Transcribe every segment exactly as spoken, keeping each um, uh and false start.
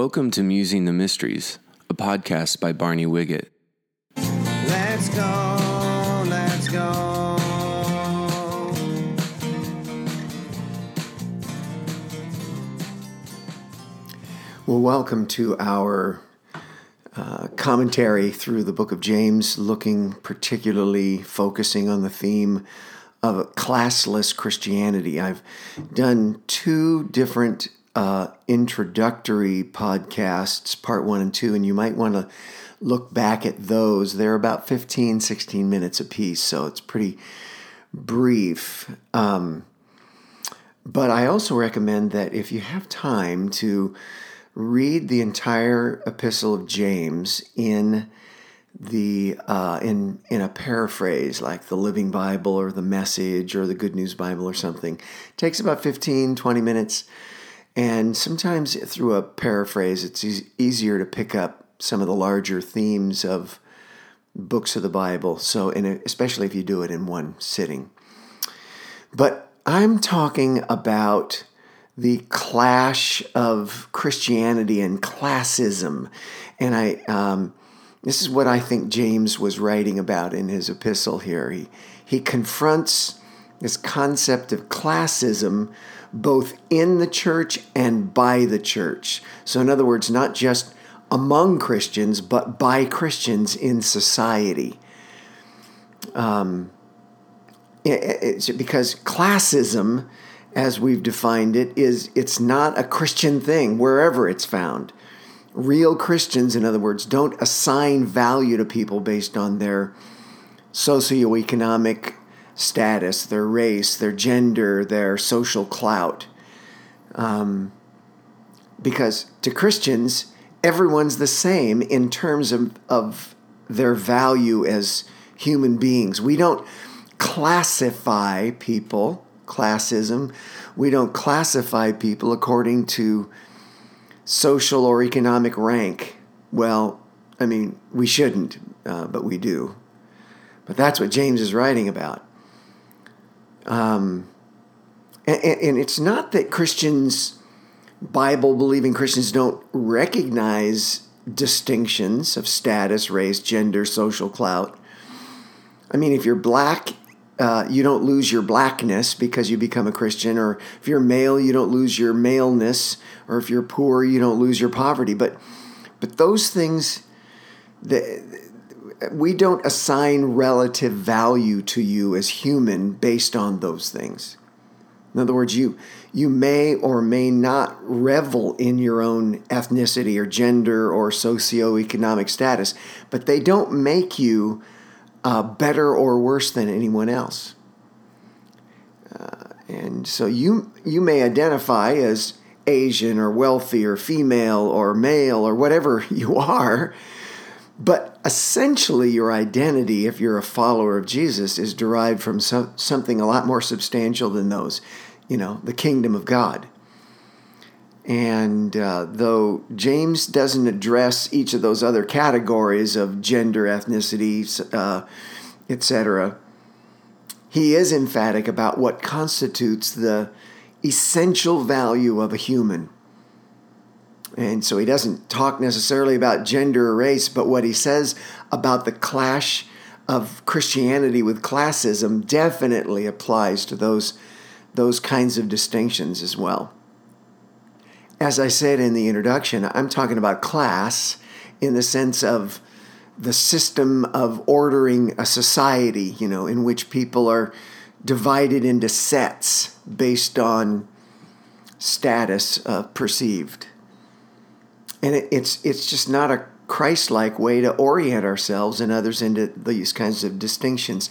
Welcome to Musing the Mysteries, a podcast by Barney Wiggett. Let's go, let's go. Well, welcome to our uh, commentary through the book of James, looking particularly, focusing on the theme of classless Christianity. I've done two different Uh, introductory podcasts, part one and two, and you might want to look back at those. They're about fifteen, sixteen minutes apiece, so it's pretty brief. Um, but I also recommend that if you have time to read the entire epistle of James in the uh, in in a paraphrase like the Living Bible or the Message or the Good News Bible or something. It takes about fifteen, twenty minutes. And sometimes through a paraphrase, it's e- easier to pick up some of the larger themes of books of the Bible, so in a, especially if you do it in one sitting. But I'm talking about the clash of Christianity and classism. And I um, this is what I think James was writing about in his epistle here. He, he confronts this concept of classism both in the church and by the church. So in other words, not just among Christians, but by Christians in society. Um, it's because classism, as we've defined it, is it's not a Christian thing wherever it's found. Real Christians, in other words, don't assign value to people based on their socioeconomic status, their race, their gender, their social clout. Um, because to Christians, everyone's the same in terms of, of their value as human beings. We don't classify people, classism. We don't classify people according to social or economic rank. Well, I mean, we shouldn't, uh, but we do. But that's what James is writing about. Um, and, and it's not that Christians, Bible-believing Christians, don't recognize distinctions of status, race, gender, social clout. I mean, if you're black, uh, you don't lose your blackness because you become a Christian, or if you're male, you don't lose your maleness, or if you're poor, you don't lose your poverty. But, but those things, the, we don't assign relative value to you as human based on those things. In other words, you you may or may not revel in your own ethnicity or gender or socioeconomic status, but they don't make you uh, better or worse than anyone else. Uh, and so you you may identify as Asian or wealthy or female or male or whatever you are, but essentially your identity, if you're a follower of Jesus, is derived from so, something a lot more substantial than those, you know, the kingdom of God. And uh, though James doesn't address each of those other categories of gender, ethnicity, uh, et cetera, he is emphatic about what constitutes the essential value of a human. And so he doesn't talk necessarily about gender or race, but what he says about the clash of Christianity with classism definitely applies to those, those kinds of distinctions as well. As I said in the introduction, I'm talking about class in the sense of the system of ordering a society, you know, in which people are divided into sets based on status uh, perceived. And it, it's it's just not a Christ-like way to orient ourselves and others into these kinds of distinctions.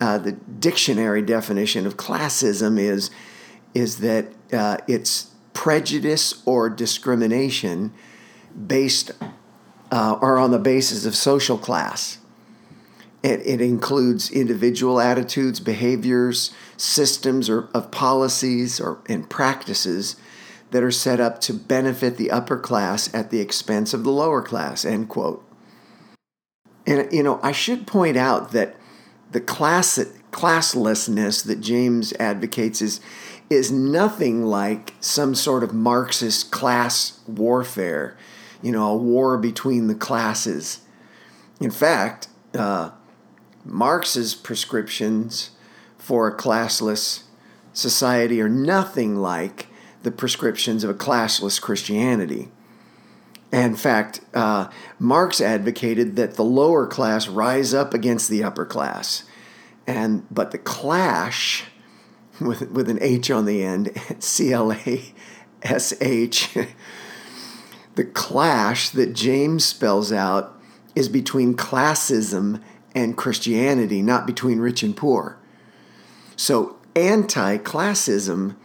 Uh, the dictionary definition of classism is, is that uh, it's prejudice or discrimination based uh, or on the basis of social class. It, it includes individual attitudes, behaviors, systems or of policies or and practices that are set up to benefit the upper class at the expense of the lower class, end quote. And, you know, I should point out that the class, classlessness that James advocates is is nothing like some sort of Marxist class warfare, you know, a war between the classes. In fact, uh, Marx's prescriptions for a classless society are nothing like the prescriptions of a classless Christianity. In fact, uh, Marx advocated that the lower class rise up against the upper class. And but the clash, with with an H on the end, C L A S H, the clash that James spells out is between classism and Christianity, not between rich and poor. So anti-classism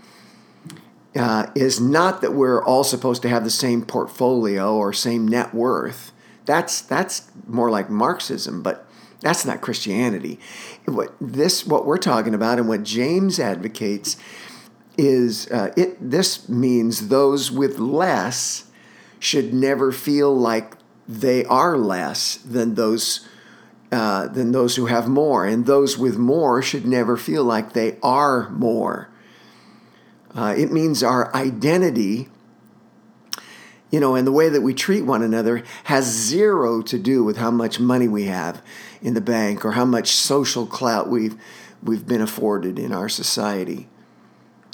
uh, is not that we're all supposed to have the same portfolio or same net worth. That's that's more like Marxism, but that's not Christianity. What this, what we're talking about, and what James advocates is uh, it. This means those with less should never feel like they are less than those uh, than those who have more, and those with more should never feel like they are more. Uh, it means our identity, you know, and the way that we treat one another has zero to do with how much money we have in the bank or how much social clout we've we've been afforded in our society.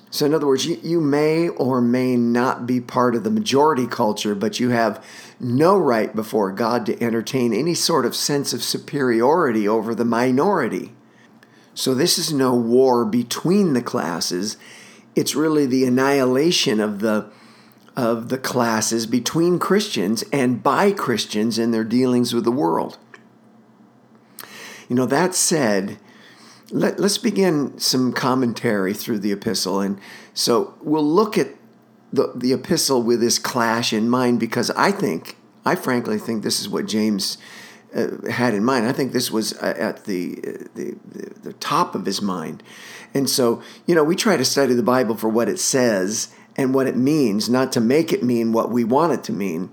So in other words, you, you may or may not be part of the majority culture, but you have no right before God to entertain any sort of sense of superiority over the minority. So this is no war between the classes. It's really the annihilation of the of the classes between Christians and by Christians in their dealings with the world. You know, that said, let, let's begin some commentary through the epistle. And so we'll look at the, the epistle with this clash in mind, because I think, I frankly think this is what James uh, had in mind. I think this was at the, the, the top of his mind. And so, you know, we try to study the Bible for what it says and what it means, not to make it mean what we want it to mean.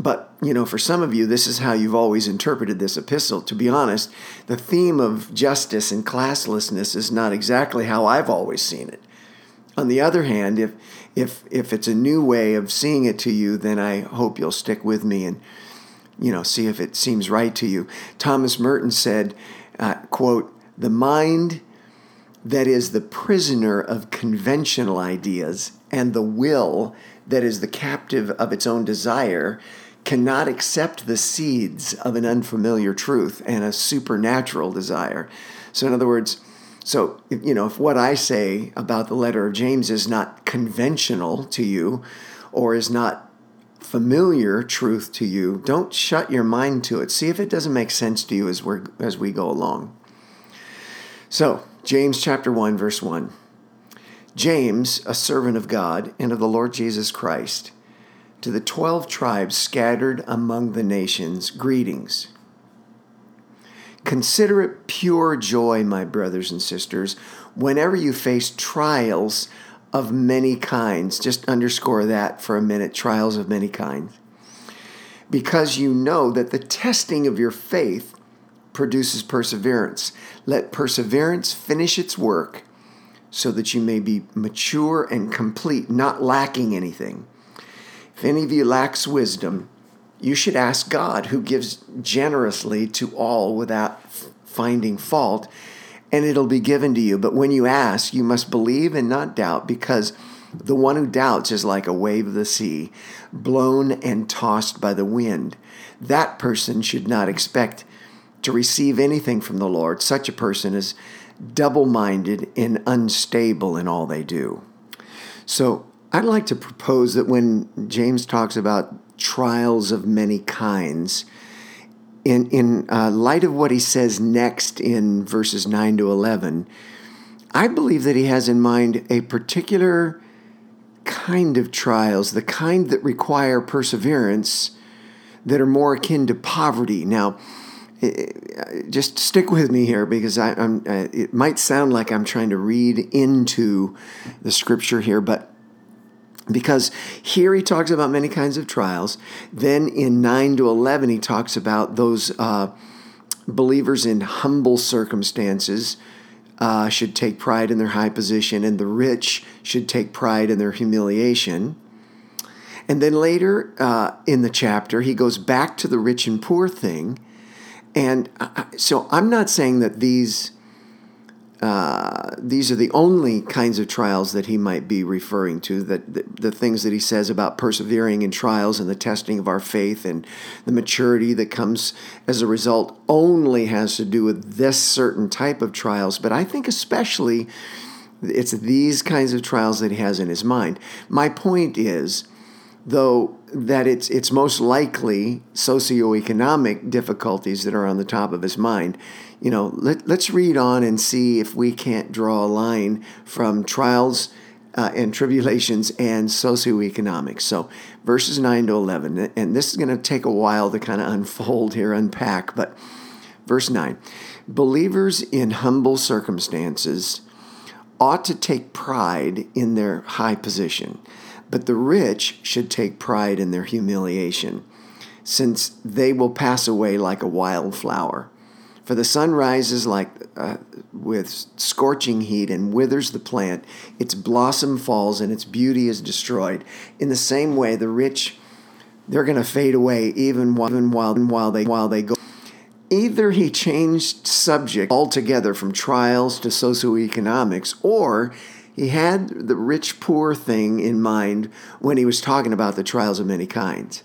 But, you know, for some of you, this is how you've always interpreted this epistle. To be honest, the theme of justice and classlessness is not exactly how I've always seen it. On the other hand, if if if it's a new way of seeing it to you, then I hope you'll stick with me and, you know, see if it seems right to you. Thomas Merton said, uh, quote, "The mind that is the prisoner of conventional ideas and the will that is the captive of its own desire cannot accept the seeds of an unfamiliar truth and a supernatural desire." So in other words, so, you know, if what I say about the letter of James is not conventional to you or is not familiar truth to you, don't shut your mind to it. See if it doesn't make sense to you as we're, as we go along. So James chapter one, verse one. "James, a servant of God and of the Lord Jesus Christ, to the twelve tribes scattered among the nations, greetings. Consider it pure joy, my brothers and sisters, whenever you face trials of many kinds." Just underscore that for a minute, trials of many kinds. "Because you know that the testing of your faith produces perseverance. Let perseverance finish its work so that you may be mature and complete, not lacking anything. If any of you lacks wisdom, you should ask God, who gives generously to all without finding fault, and it'll be given to you. But when you ask, you must believe and not doubt, because the one who doubts is like a wave of the sea, blown and tossed by the wind. That person should not expect to receive anything from the Lord. Such a person is double-minded and unstable in all they do." So I'd like to propose that when James talks about trials of many kinds, in, in uh, light of what he says next in verses nine to eleven, I believe that he has in mind a particular kind of trials, the kind that require perseverance, that are more akin to poverty. Now, just stick with me here, because I, I'm, I, it might sound like I'm trying to read into the scripture here, but because here he talks about many kinds of trials. Then in nine to eleven, he talks about those uh, believers in humble circumstances uh, should take pride in their high position, and the rich should take pride in their humiliation. And then later uh, in the chapter, he goes back to the rich and poor thing. And I, so I'm not saying that these uh, these are the only kinds of trials that he might be referring to, that the, the things that he says about persevering in trials and the testing of our faith and the maturity that comes as a result only has to do with this certain type of trials. But I think especially it's these kinds of trials that he has in his mind. My point is, though, that it's it's most likely socioeconomic difficulties that are on the top of his mind. You know, let, let's read on and see if we can't draw a line from trials uh, and tribulations and socioeconomics. So verses nine to eleven, and this is going to take a while to kind of unfold here, unpack, but verse nine, believers in humble circumstances ought to take pride in their high position. But the rich should take pride in their humiliation, since they will pass away like a wild flower. For the sun rises like uh, with scorching heat and withers the plant. Its blossom falls and its beauty is destroyed. In the same way, the rich, they're going to fade away even while even while, while they while they go. Either he changed subject altogether from trials to socioeconomics, or he had the rich-poor thing in mind when he was talking about the trials of many kinds.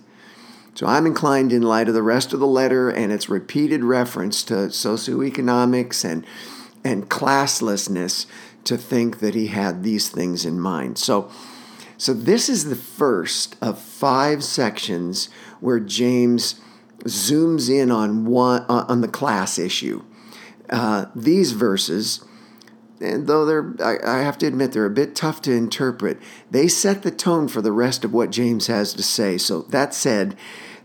So I'm inclined, in light of the rest of the letter and its repeated reference to socioeconomics and, and classlessness, to think that he had these things in mind. So, so this is the first of five sections where James zooms in on one on the class issue. Uh, these verses, and though they're, I have to admit, they're a bit tough to interpret, they set the tone for the rest of what James has to say. So that said,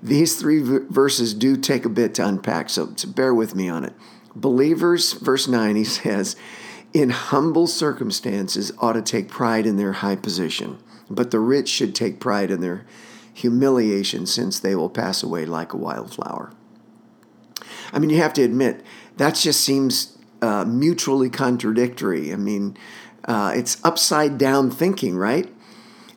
these three verses do take a bit to unpack, so bear with me on it. Believers, verse nine, he says, in humble circumstances ought to take pride in their high position, but the rich should take pride in their humiliation, since they will pass away like a wildflower. I mean, you have to admit, that just seems Uh, mutually contradictory. I mean, uh, it's upside down thinking, right?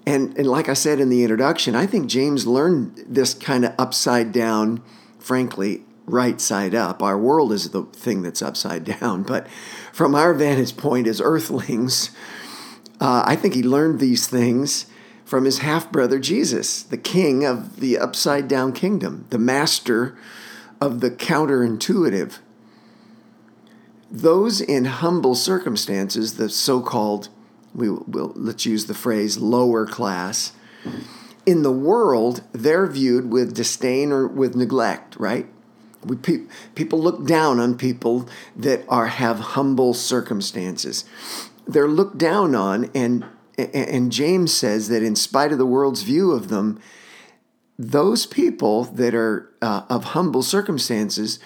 And and like I said in the introduction, I think James learned this kind of upside down, frankly, right side up. Our world is the thing that's upside down, but from our vantage point as earthlings, uh, I think he learned these things from his half-brother Jesus, the king of the upside down kingdom, the master of the counterintuitive. Those in humble circumstances, the so-called, we will let's use the phrase, lower class, in the world, they're viewed with disdain or with neglect, right? We pe- people look down on people that are have humble circumstances. They're looked down on, and and James says that in spite of the world's view of them, those people that are uh, of humble circumstances,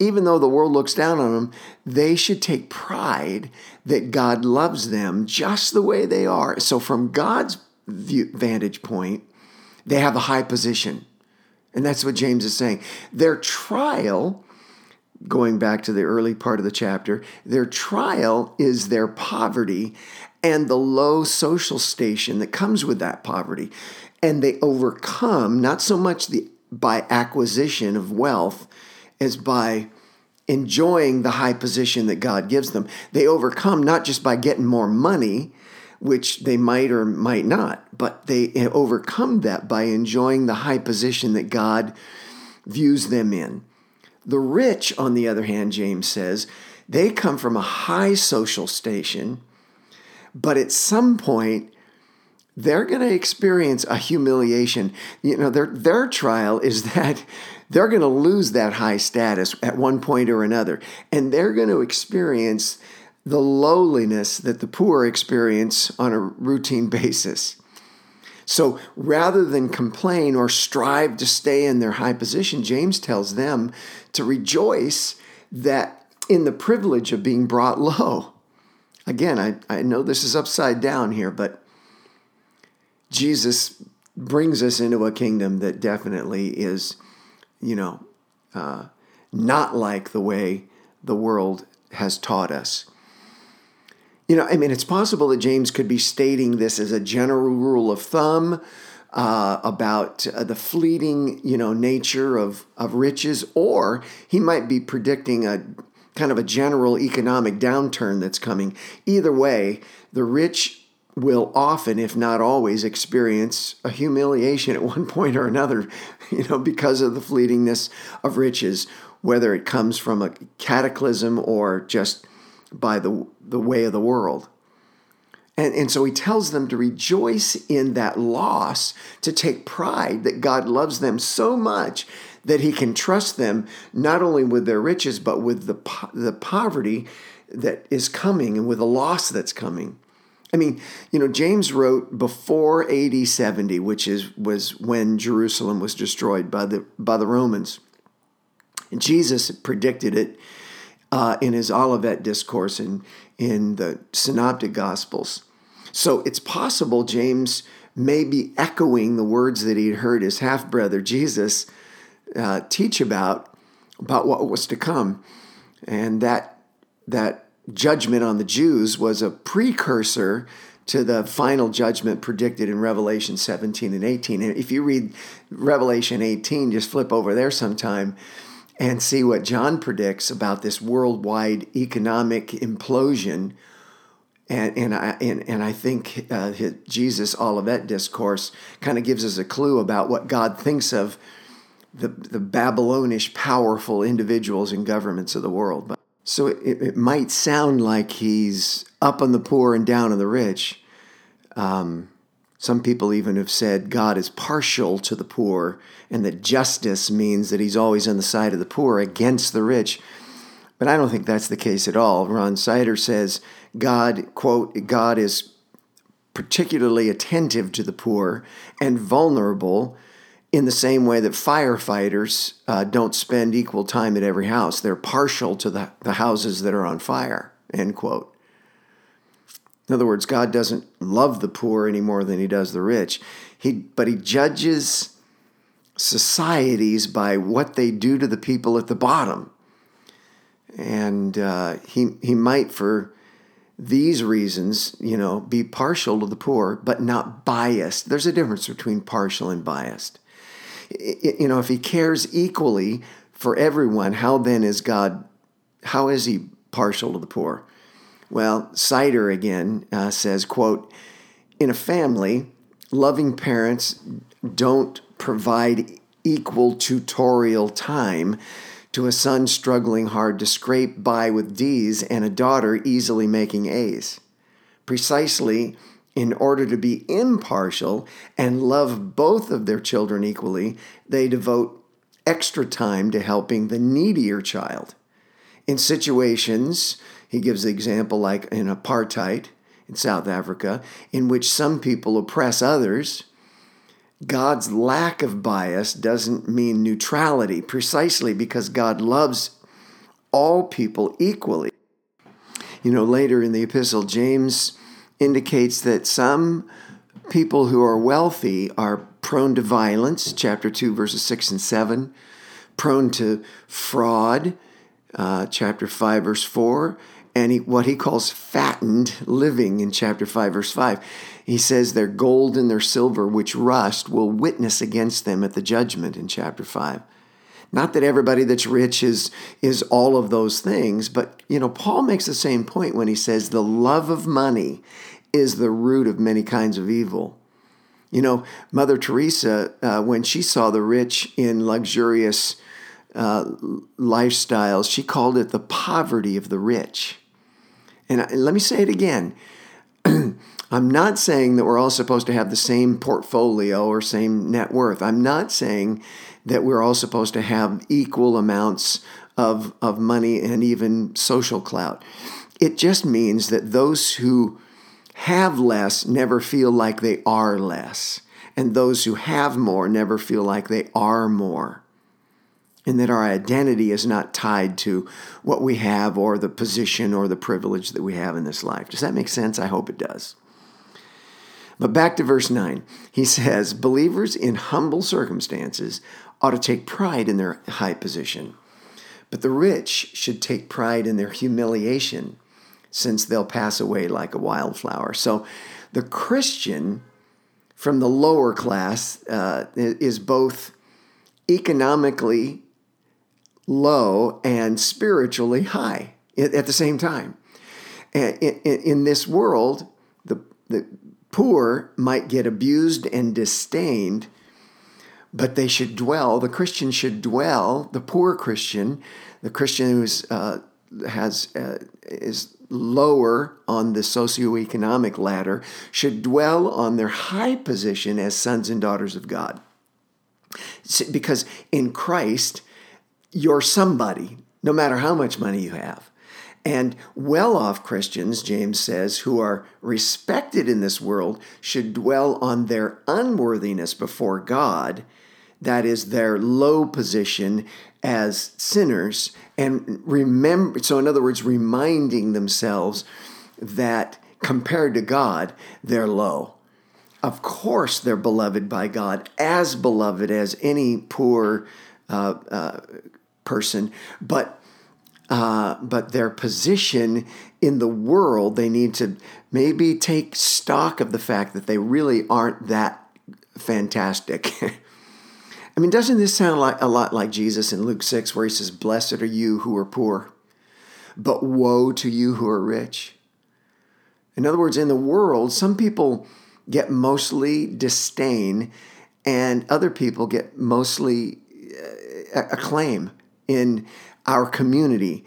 even though the world looks down on them, they should take pride that God loves them just the way they are. So from God's view, vantage point, they have a high position. And that's what James is saying. Their trial, going back to the early part of the chapter, their trial is their poverty and the low social station that comes with that poverty. And they overcome not so much the by acquisition of wealth, is by enjoying the high position that God gives them. They overcome not just by getting more money, which they might or might not, but they overcome that by enjoying the high position that God views them in. The rich, on the other hand, James says, they come from a high social station, but at some point, they're going to experience a humiliation. You know, their their trial is that they're going to lose that high status at one point or another, and they're going to experience the lowliness that the poor experience on a routine basis. So rather than complain or strive to stay in their high position, James tells them to rejoice that in the privilege of being brought low. Again, I, I know this is upside down here, but Jesus brings us into a kingdom that definitely is, you know, uh, not like the way the world has taught us. You know, I mean, it's possible that James could be stating this as a general rule of thumb uh, about uh, the fleeting, you know, nature of, of riches, or he might be predicting a kind of a general economic downturn that's coming. Either way, the rich will often, if not always, experience a humiliation at one point or another, you know, because of the fleetingness of riches, whether it comes from a cataclysm or just by the the way of the world. And, and so he tells them to rejoice in that loss, to take pride that God loves them so much that he can trust them not only with their riches, but with the the poverty that is coming and with the loss that's coming. I mean, you know, James wrote before A D seventy, which is was when Jerusalem was destroyed by the by the Romans. And Jesus predicted it uh, in his Olivet discourse and in the Synoptic Gospels. So it's possible James may be echoing the words that he'd heard his half-brother Jesus uh, teach about about what was to come, and that that. Judgment on the Jews was a precursor to the final judgment predicted in Revelation seventeen and eighteen. And if you read Revelation eighteen, just flip over there sometime and see what John predicts about this worldwide economic implosion. And and I and, and I think uh, his Jesus' Olivet discourse kind of gives us a clue about what God thinks of the the Babylonish powerful individuals and governments of the world. So it, it might sound like he's up on the poor and down on the rich. Um, some people even have said God is partial to the poor and that justice means that he's always on the side of the poor against the rich. But I don't think that's the case at all. Ron Sider says God, quote, God is particularly attentive to the poor and vulnerable, in the same way that firefighters uh, don't spend equal time at every house. They're partial to the, the houses that are on fire, end quote. In other words, God doesn't love the poor any more than he does the rich. He, but he judges societies by what they do to the people at the bottom. And uh, he, he might, for these reasons, you know, be partial to the poor, but not biased. There's a difference between partial and biased. You know, if he cares equally for everyone, how then is God, how is he partial to the poor? Well, Sider again uh, says, quote, in a family, loving parents don't provide equal tutorial time to a son struggling hard to scrape by with D's and a daughter easily making A's. Precisely, in order to be impartial and love both of their children equally, they devote extra time to helping the needier child. In situations, he gives the example like in apartheid in South Africa, in which some people oppress others, God's lack of bias doesn't mean neutrality, precisely because God loves all people equally. You know, later in the epistle, James indicates that some people who are wealthy are prone to violence, chapter two, verses six and seven, prone to fraud, uh, chapter five, verse four, and he, what he calls fattened living in chapter five, verse five. He says their gold and their silver, which rust, will witness against them at the judgment in chapter five. Not that everybody that's rich is, is all of those things, but, you know, Paul makes the same point when he says the love of money is the root of many kinds of evil. You know, Mother Teresa, uh, when she saw the rich in luxurious uh, lifestyles, she called it the poverty of the rich. And, I, and let me say it again. I'm not saying that we're all supposed to have the same portfolio or same net worth. I'm not saying that we're all supposed to have equal amounts of, of money and even social clout. It just means that those who have less never feel like they are less, and those who have more never feel like they are more, and that our identity is not tied to what we have or the position or the privilege that we have in this life. Does that make sense? I hope it does. But back to verse nine, he says, believers in humble circumstances ought to take pride in their high position, but the rich should take pride in their humiliation since they'll pass away like a wildflower. So the Christian from the lower class uh, is both economically low and spiritually high at the same time. In this world, the, the poor might get abused and disdained, but they should dwell, the Christian should dwell, the poor Christian, the Christian who's uh, has uh, is lower on the socioeconomic ladder, should dwell on their high position as sons and daughters of God. Because in Christ, you're somebody, no matter how much money you have. And well-off Christians, James says, who are respected in this world should dwell on their unworthiness before God, that is, their low position as sinners, and remember, so in other words, reminding themselves that compared to God, they're low. Of course, they're beloved by God, as beloved as any poor uh, uh, person, but Uh, but their position in the world, they need to maybe take stock of the fact that they really aren't that fantastic. I mean, doesn't this sound like a lot like Jesus in Luke six, where he says, "Blessed are you who are poor, but woe to you who are rich." In other words, in the world, some people get mostly disdain and other people get mostly uh, acclaim in our community.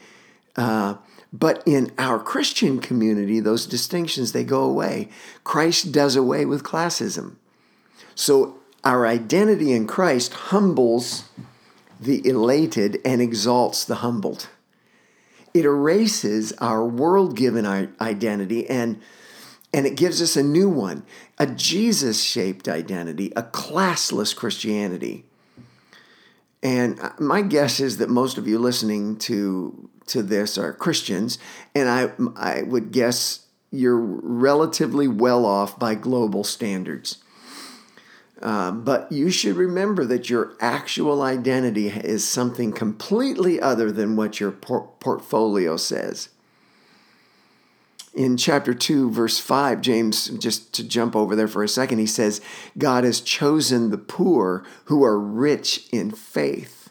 Uh, but in our Christian community, those distinctions, they go away. Christ does away with classism. So our identity in Christ humbles the elated and exalts the humbled. It erases our world-given identity and, and it gives us a new one, a Jesus-shaped identity, a classless Christianity. And my guess is that most of you listening to to this are Christians, and I I would guess you're relatively well off by global standards. Uh, but you should remember that your actual identity is something completely other than what your por- portfolio says. In chapter two, verse five, James, just to jump over there for a second, he says, God has chosen the poor who are rich in faith.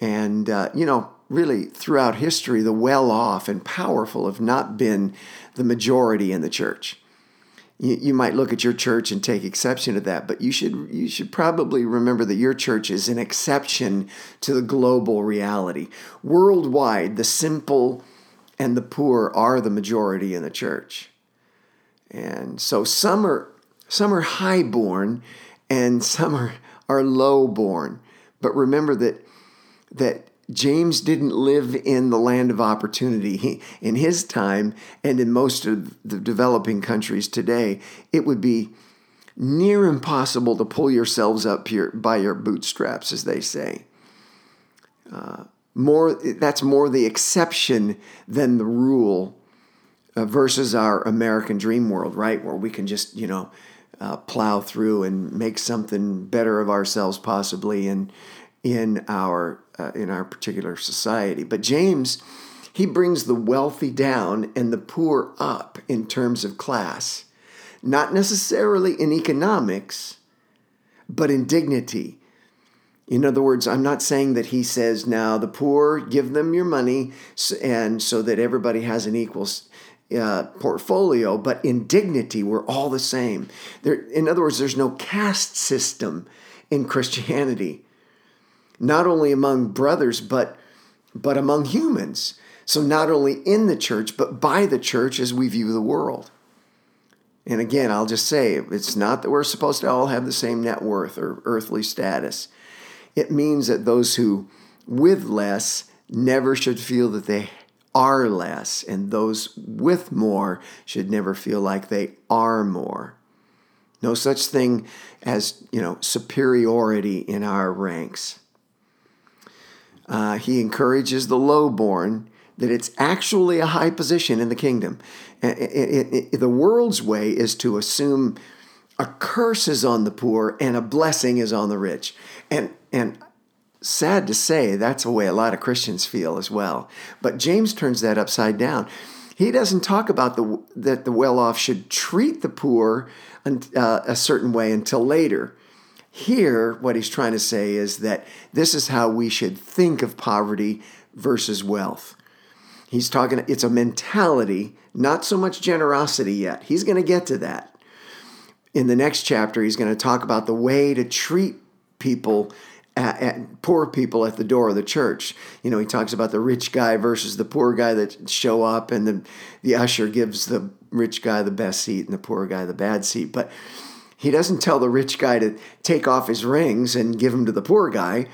And, uh, you know, really throughout history, the well-off and powerful have not been the majority in the church. You, you might look at your church and take exception to that, but you should, you should probably remember that your church is an exception to the global reality. Worldwide, the simple and the poor are the majority in the church. And so some are some are highborn and some are, are lowborn. But remember that that James didn't live in the land of opportunity. He, in his time and in most of the developing countries today, it would be near impossible to pull yourselves up here by your bootstraps, as they say. Uh, More, that's more the exception than the rule uh, versus our American dream world, right? Where we can just, you know, uh, plow through and make something better of ourselves possibly in, in, our, uh, in our particular society. But James, he brings the wealthy down and the poor up in terms of class, not necessarily in economics, but in dignity. In other words, I'm not saying that he says, now the poor, give them your money, and so that everybody has an equal uh, portfolio, but in dignity, we're all the same. There, in other words, there's no caste system in Christianity, not only among brothers, but, but among humans. So not only in the church, but by the church as we view the world. And again, I'll just say, it's not that we're supposed to all have the same net worth or earthly status. It means that those who with less never should feel that they are less, and those with more should never feel like they are more. No such thing as, you know, superiority in our ranks. Uh, he encourages the lowborn that it's actually a high position in the kingdom. It, it, it, it, the world's way is to assume a curse is on the poor and a blessing is on the rich. And and sad to say, that's the way a lot of Christians feel as well. But James turns that upside down. He doesn't talk about the that the well-off should treat the poor uh, a certain way until later. Here, what he's trying to say is that this is how we should think of poverty versus wealth. He's talking, it's a mentality, not so much generosity yet. He's going to get to that. In the next chapter, he's going to talk about the way to treat people, at, at, poor people at the door of the church. You know, he talks about the rich guy versus the poor guy that show up, and the, the usher gives the rich guy the best seat and the poor guy the bad seat. But he doesn't tell the rich guy to take off his rings and give them to the poor guy.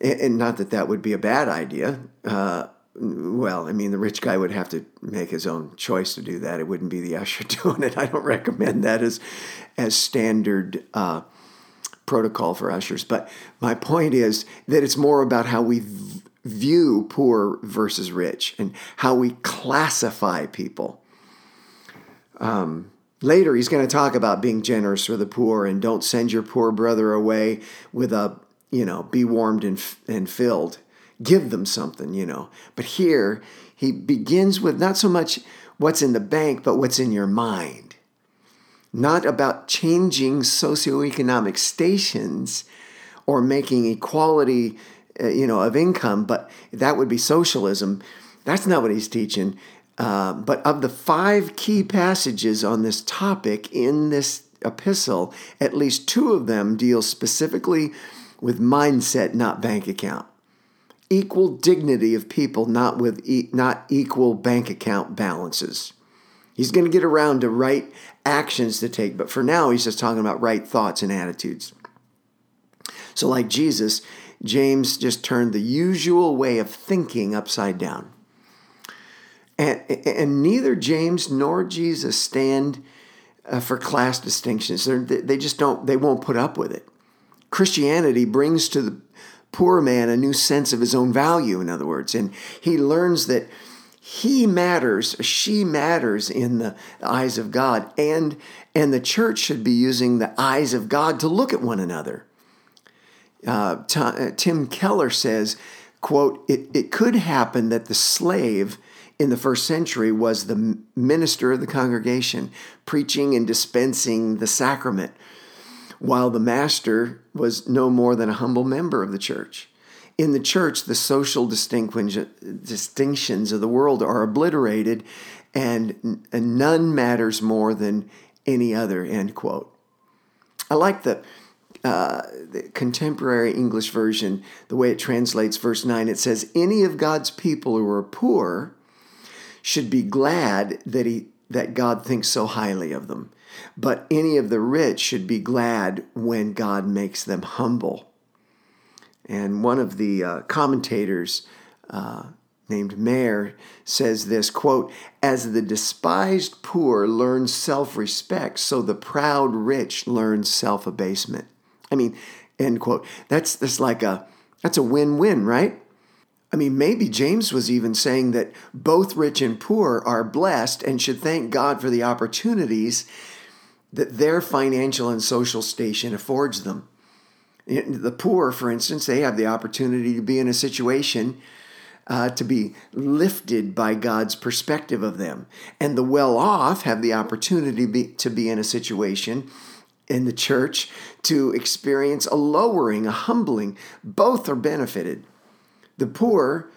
And not that that would be a bad idea. Uh, Well, I mean, the rich guy would have to make his own choice to do that. It wouldn't be the usher doing it. I don't recommend that as as standard uh, protocol for ushers. But my point is that it's more about how we view poor versus rich and how we classify people. Um Later, he's going to talk about being generous for the poor and don't send your poor brother away with a, you know, be warmed and and filled. Give them something, you know. But here, he begins with not so much what's in the bank, but what's in your mind. Not about changing socioeconomic stations or making equality, uh, you know, of income, but that would be socialism. That's not what he's teaching. Uh, but of the five key passages on this topic in this epistle, at least two of them deal specifically with mindset, not bank account. Equal dignity of people, not with e- not equal bank account balances. He's going to get around to right actions to take, but for now he's just talking about right thoughts and attitudes. So like Jesus, James just turned the usual way of thinking upside down. And, and neither James nor Jesus stand uh, for class distinctions. They're, they just don't, they won't put up with it. Christianity brings to the poor man a new sense of his own value, in other words. And he learns that he matters, she matters in the eyes of God, and, and the church should be using the eyes of God to look at one another. Uh, Tim Keller says, quote, it, it could happen that the slave in the first century was the minister of the congregation, preaching and dispensing the sacrament, while the master was no more than a humble member of the church. In the church, the social distinctions of the world are obliterated, and none matters more than any other, end quote. I like the, uh, the contemporary English version, the way it translates verse nine. It says, any of God's people who are poor should be glad that he that God thinks so highly of them. But any of the rich should be glad when God makes them humble. And one of the uh, commentators uh, named Mayer says this, quote, as the despised poor learns self-respect, so the proud rich learns self-abasement. I mean, end quote. That's, that's like a, that's a win-win, right? I mean, maybe James was even saying that both rich and poor are blessed and should thank God for the opportunities that their financial and social station affords them. The poor, for instance, they have the opportunity to be in a situation uh, to be lifted by God's perspective of them. And the well-off have the opportunity be, to be in a situation in the church to experience a lowering, a humbling. Both are benefited. The poor,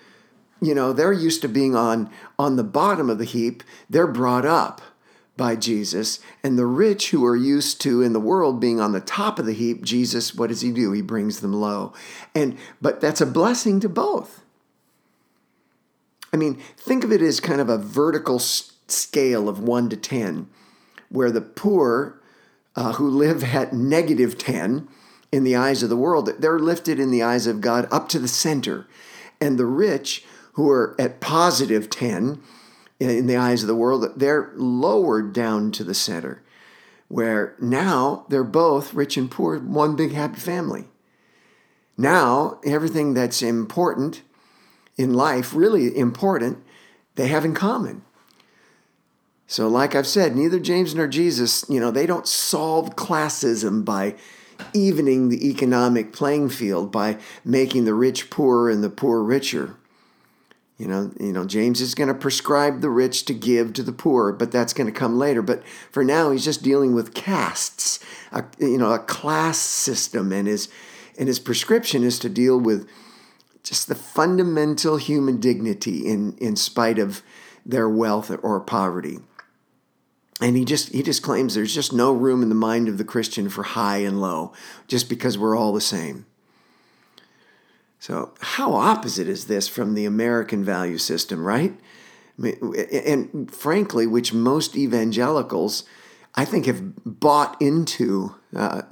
you know, they're used to being on, on the bottom of the heap. They're brought up by Jesus. And the rich, who are used to in the world being on the top of the heap, Jesus, what does he do? He brings them low. And but that's a blessing to both. I mean, think of it as kind of a vertical scale of one to ten, where the poor uh, who live at negative ten in the eyes of the world, they're lifted in the eyes of God up to the center. And the rich, who are at positive ten in the eyes of the world, they're lowered down to the center, where now they're both rich and poor, one big happy family. Now, everything that's important in life, really important, they have in common. So like I've said, neither James nor Jesus, you know, they don't solve classism by evening the economic playing field, by making the rich poorer and the poor richer. You know, you know, James is going to prescribe the rich to give to the poor, but that's going to come later. But for now, he's just dealing with castes, a, you know, a class system, and his and his prescription is to deal with just the fundamental human dignity in in spite of their wealth or poverty. And he just he just claims there's just no room in the mind of the Christian for high and low, just because we're all the same. So how opposite is this from the American value system, right? I mean, and frankly, which most evangelicals, I think, have bought into, uh,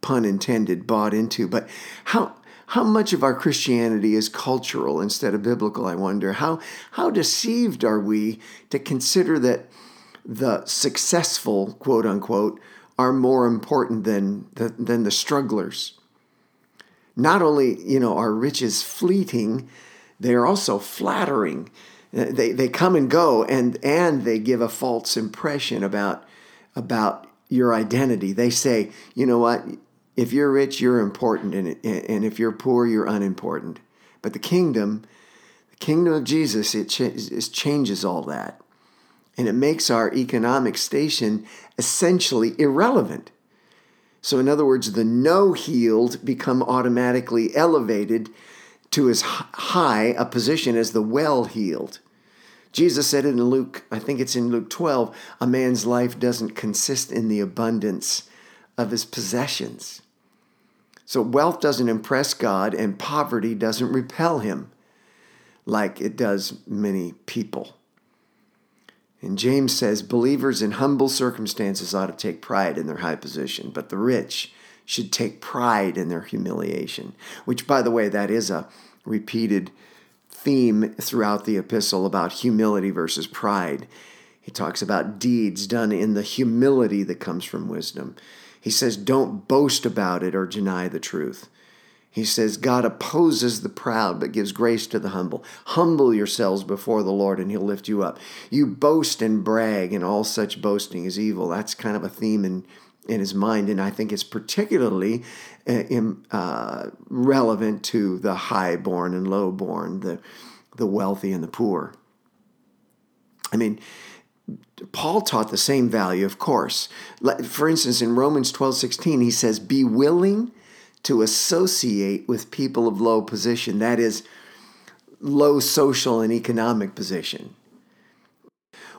pun intended, bought into. But how how much of our Christianity is cultural instead of biblical, I wonder? How how deceived are we to consider that the successful, quote unquote, are more important than the, than the strugglers? Not only, you know, are riches fleeting, they are also flattering. They they come and go, and and they give a false impression about about your identity. They say, you know what, if you're rich, you're important, and and if you're poor, you're unimportant. But the kingdom, the kingdom of Jesus, it, ch- it changes all that. And it makes our economic station essentially irrelevant. So in other words, the no-heeled become automatically elevated to as high a position as the well-heeled. Jesus said in Luke, I think it's in Luke twelve, a man's life doesn't consist in the abundance of his possessions. So wealth doesn't impress God, and poverty doesn't repel him like it does many people. And James says, believers in humble circumstances ought to take pride in their high position, but the rich should take pride in their humiliation. Which, by the way, that is a repeated theme throughout the epistle about humility versus pride. He talks about deeds done in the humility that comes from wisdom. He says, don't boast about it or deny the truth. He says, God opposes the proud, but gives grace to the humble. Humble yourselves before the Lord, and he'll lift you up. You boast and brag, and all such boasting is evil. That's kind of a theme in, in his mind, and I think it's particularly uh, uh, relevant to the high-born and low-born, the, the wealthy and the poor. I mean, Paul taught the same value, of course. For instance, in Romans twelve sixteen, he says, be willing to associate with people of low position, that is, low social and economic position.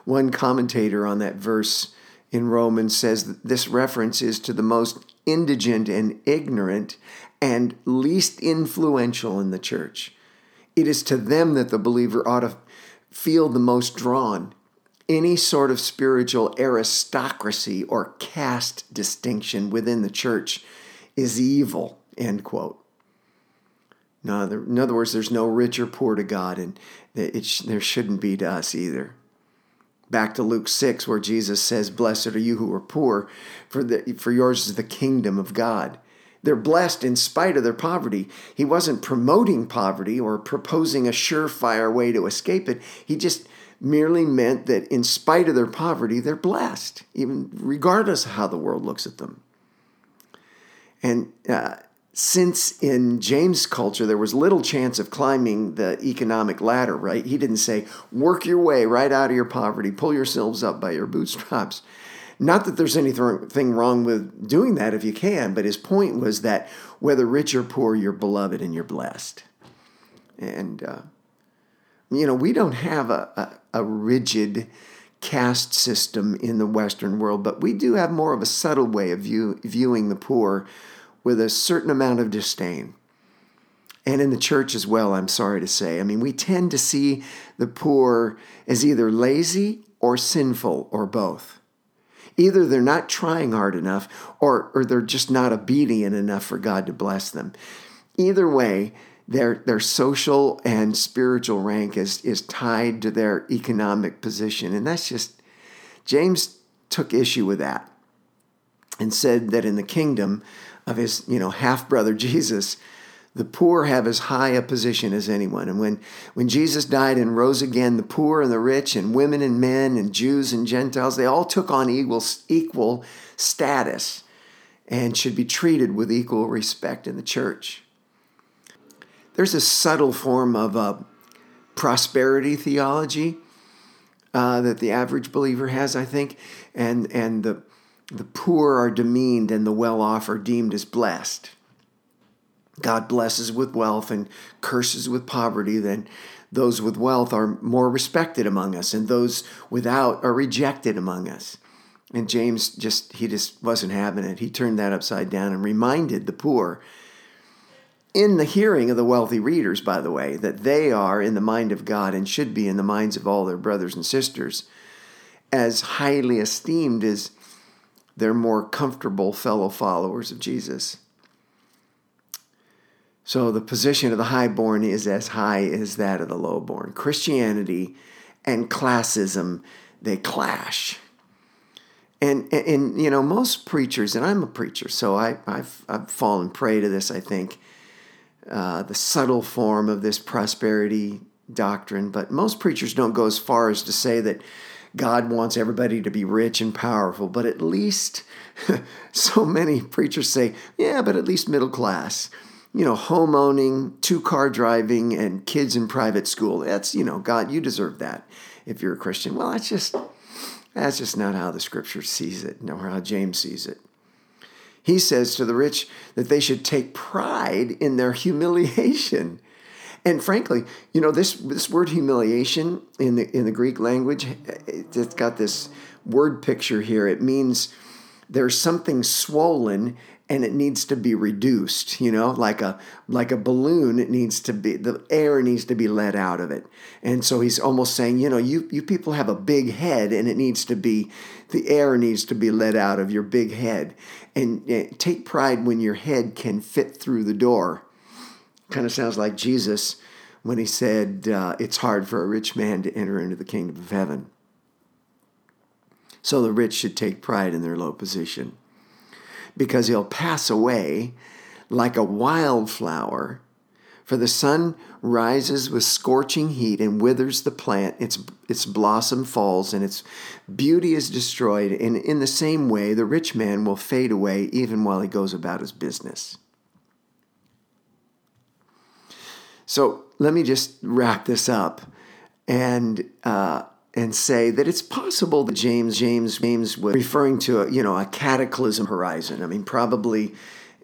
One commentator on that verse in Romans says that this reference is to the most indigent and ignorant and least influential in the church. It is to them that the believer ought to feel the most drawn. Any sort of spiritual aristocracy or caste distinction within the church is evil, end quote. No, in other words, there's no rich or poor to God, and it sh- there shouldn't be to us either. Back to Luke six, where Jesus says, blessed are you who are poor, for, the, for yours is the kingdom of God. They're blessed in spite of their poverty. He wasn't promoting poverty or proposing a surefire way to escape it. He just merely meant that in spite of their poverty, they're blessed, even regardless of how the world looks at them. And uh, since in James' culture there was little chance of climbing the economic ladder, right? He didn't say, work your way right out of your poverty, pull yourselves up by your bootstraps. Not that there's anything wrong with doing that if you can, but his point was that whether rich or poor, you're beloved and you're blessed. And, uh, you know, we don't have a, a, a rigid caste system in the Western world, but we do have more of a subtle way of view, viewing the poor with a certain amount of disdain. And in the church as well, I'm sorry to say. I mean, we tend to see the poor as either lazy or sinful or both. Either they're not trying hard enough or, or they're just not obedient enough for God to bless them. Either way, Their their social and spiritual rank is, is tied to their economic position. And that's just, James took issue with that and said that in the kingdom of his, you know, half-brother Jesus, the poor have as high a position as anyone. And when, when Jesus died and rose again, the poor and the rich and women and men and Jews and Gentiles, they all took on equal, equal status and should be treated with equal respect in the church. There's a subtle form of a prosperity theology uh, that the average believer has, I think, and and the the poor are demeaned and the well-off are deemed as blessed. God blesses with wealth and curses with poverty. Then those with wealth are more respected among us, and those without are rejected among us. And James just, he just wasn't having it. He turned that upside down and reminded the poor, in the hearing of the wealthy readers, by the way, that they are in the mind of God and should be in the minds of all their brothers and sisters, as highly esteemed as their more comfortable fellow followers of Jesus. So the position of the highborn is as high as that of the lowborn. Christianity and classism, they clash. And, and, and you know, most preachers, and I'm a preacher, so I, I've, I've fallen prey to this, I think, uh, the subtle form of this prosperity doctrine. But most preachers don't go as far as to say that God wants everybody to be rich and powerful. But at least so many preachers say, yeah, but at least middle class. You know, home owning, two-car driving, and kids in private school. That's, you know, God, you deserve that if you're a Christian. Well, that's just, that's just not how the Scripture sees it, nor how James sees it. He says to the rich that they should take pride in their humiliation. And frankly, you know, this, this word humiliation in the, in the Greek language, it's got this word picture here. It means there's something swollen and it needs to be reduced, you know, like a like a balloon. It needs to be, the air needs to be let out of it. And so he's almost saying, you know, you you people have a big head, and it needs to be, the air needs to be let out of your big head. And uh, take pride when your head can fit through the door. Kind of sounds like Jesus when he said, uh, it's hard for a rich man to enter into the kingdom of heaven. So the rich should take pride in their low position, because he'll pass away like a wildflower. For the sun rises with scorching heat and withers the plant. Its, its blossom falls and its beauty is destroyed. And in the same way, the rich man will fade away even while he goes about his business. So let me just wrap this up and uh, and say that it's possible that James James James was referring to a, you know, a cataclysm horizon. I mean, probably,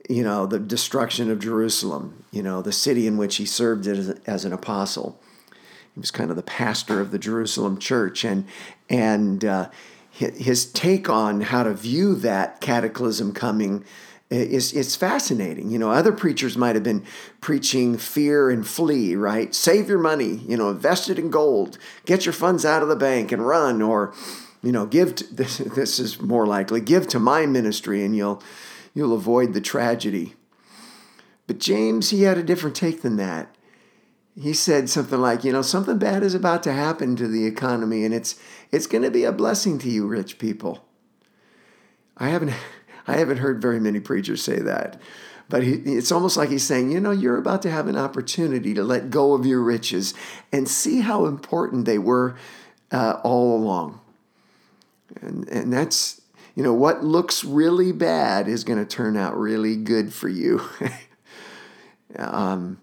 you know, the destruction of Jerusalem, you know, the city in which he served as, as an apostle. He was kind of the pastor of the Jerusalem church, and and uh, his take on how to view that cataclysm coming is, it's fascinating. You know, other preachers might have been preaching fear and flee, right? Save your money, you know, invest it in gold, get your funds out of the bank and run, or, you know, give to, this, this is more likely, give to my ministry and you'll, you'll avoid the tragedy. But James, he had a different take than that. He said something like, you know, something bad is about to happen to the economy, and it's, it's going to be a blessing to you rich people. I haven't... I haven't heard very many preachers say that, but he, it's almost like he's saying, you know, you're about to have an opportunity to let go of your riches and see how important they were uh, all along. And, and that's, you know, what looks really bad is going to turn out really good for you. um,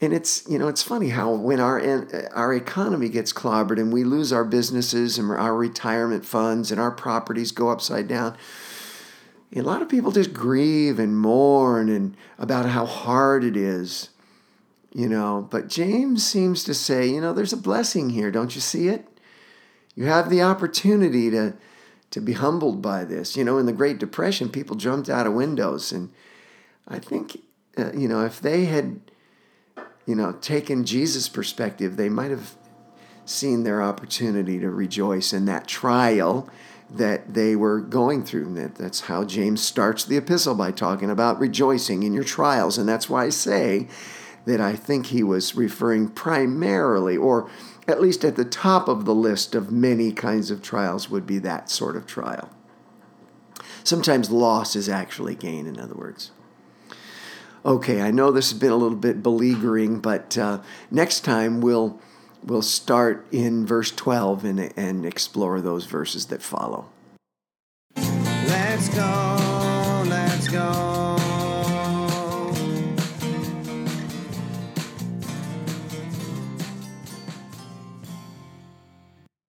and it's, you know, it's funny how when our our economy gets clobbered and we lose our businesses and our retirement funds and our properties go upside down, a lot of people just grieve and mourn and about how hard it is, you know. But James seems to say, you know, there's a blessing here. Don't you see it? You have the opportunity to, to be humbled by this. You know, in the Great Depression, people jumped out of windows. And I think, uh, you know, if they had, you know, taken Jesus' perspective, they might have seen their opportunity to rejoice in that trial that they were going through. That that's how James starts the epistle, by talking about rejoicing in your trials. And that's why I say that I think he was referring primarily, or at least at the top of the list of many kinds of trials, would be that sort of trial. Sometimes loss is actually gain, in other words. Okay, I know this has been a little bit beleaguering, but uh, next time we'll We'll start in verse twelve and, and explore those verses that follow. Let's go.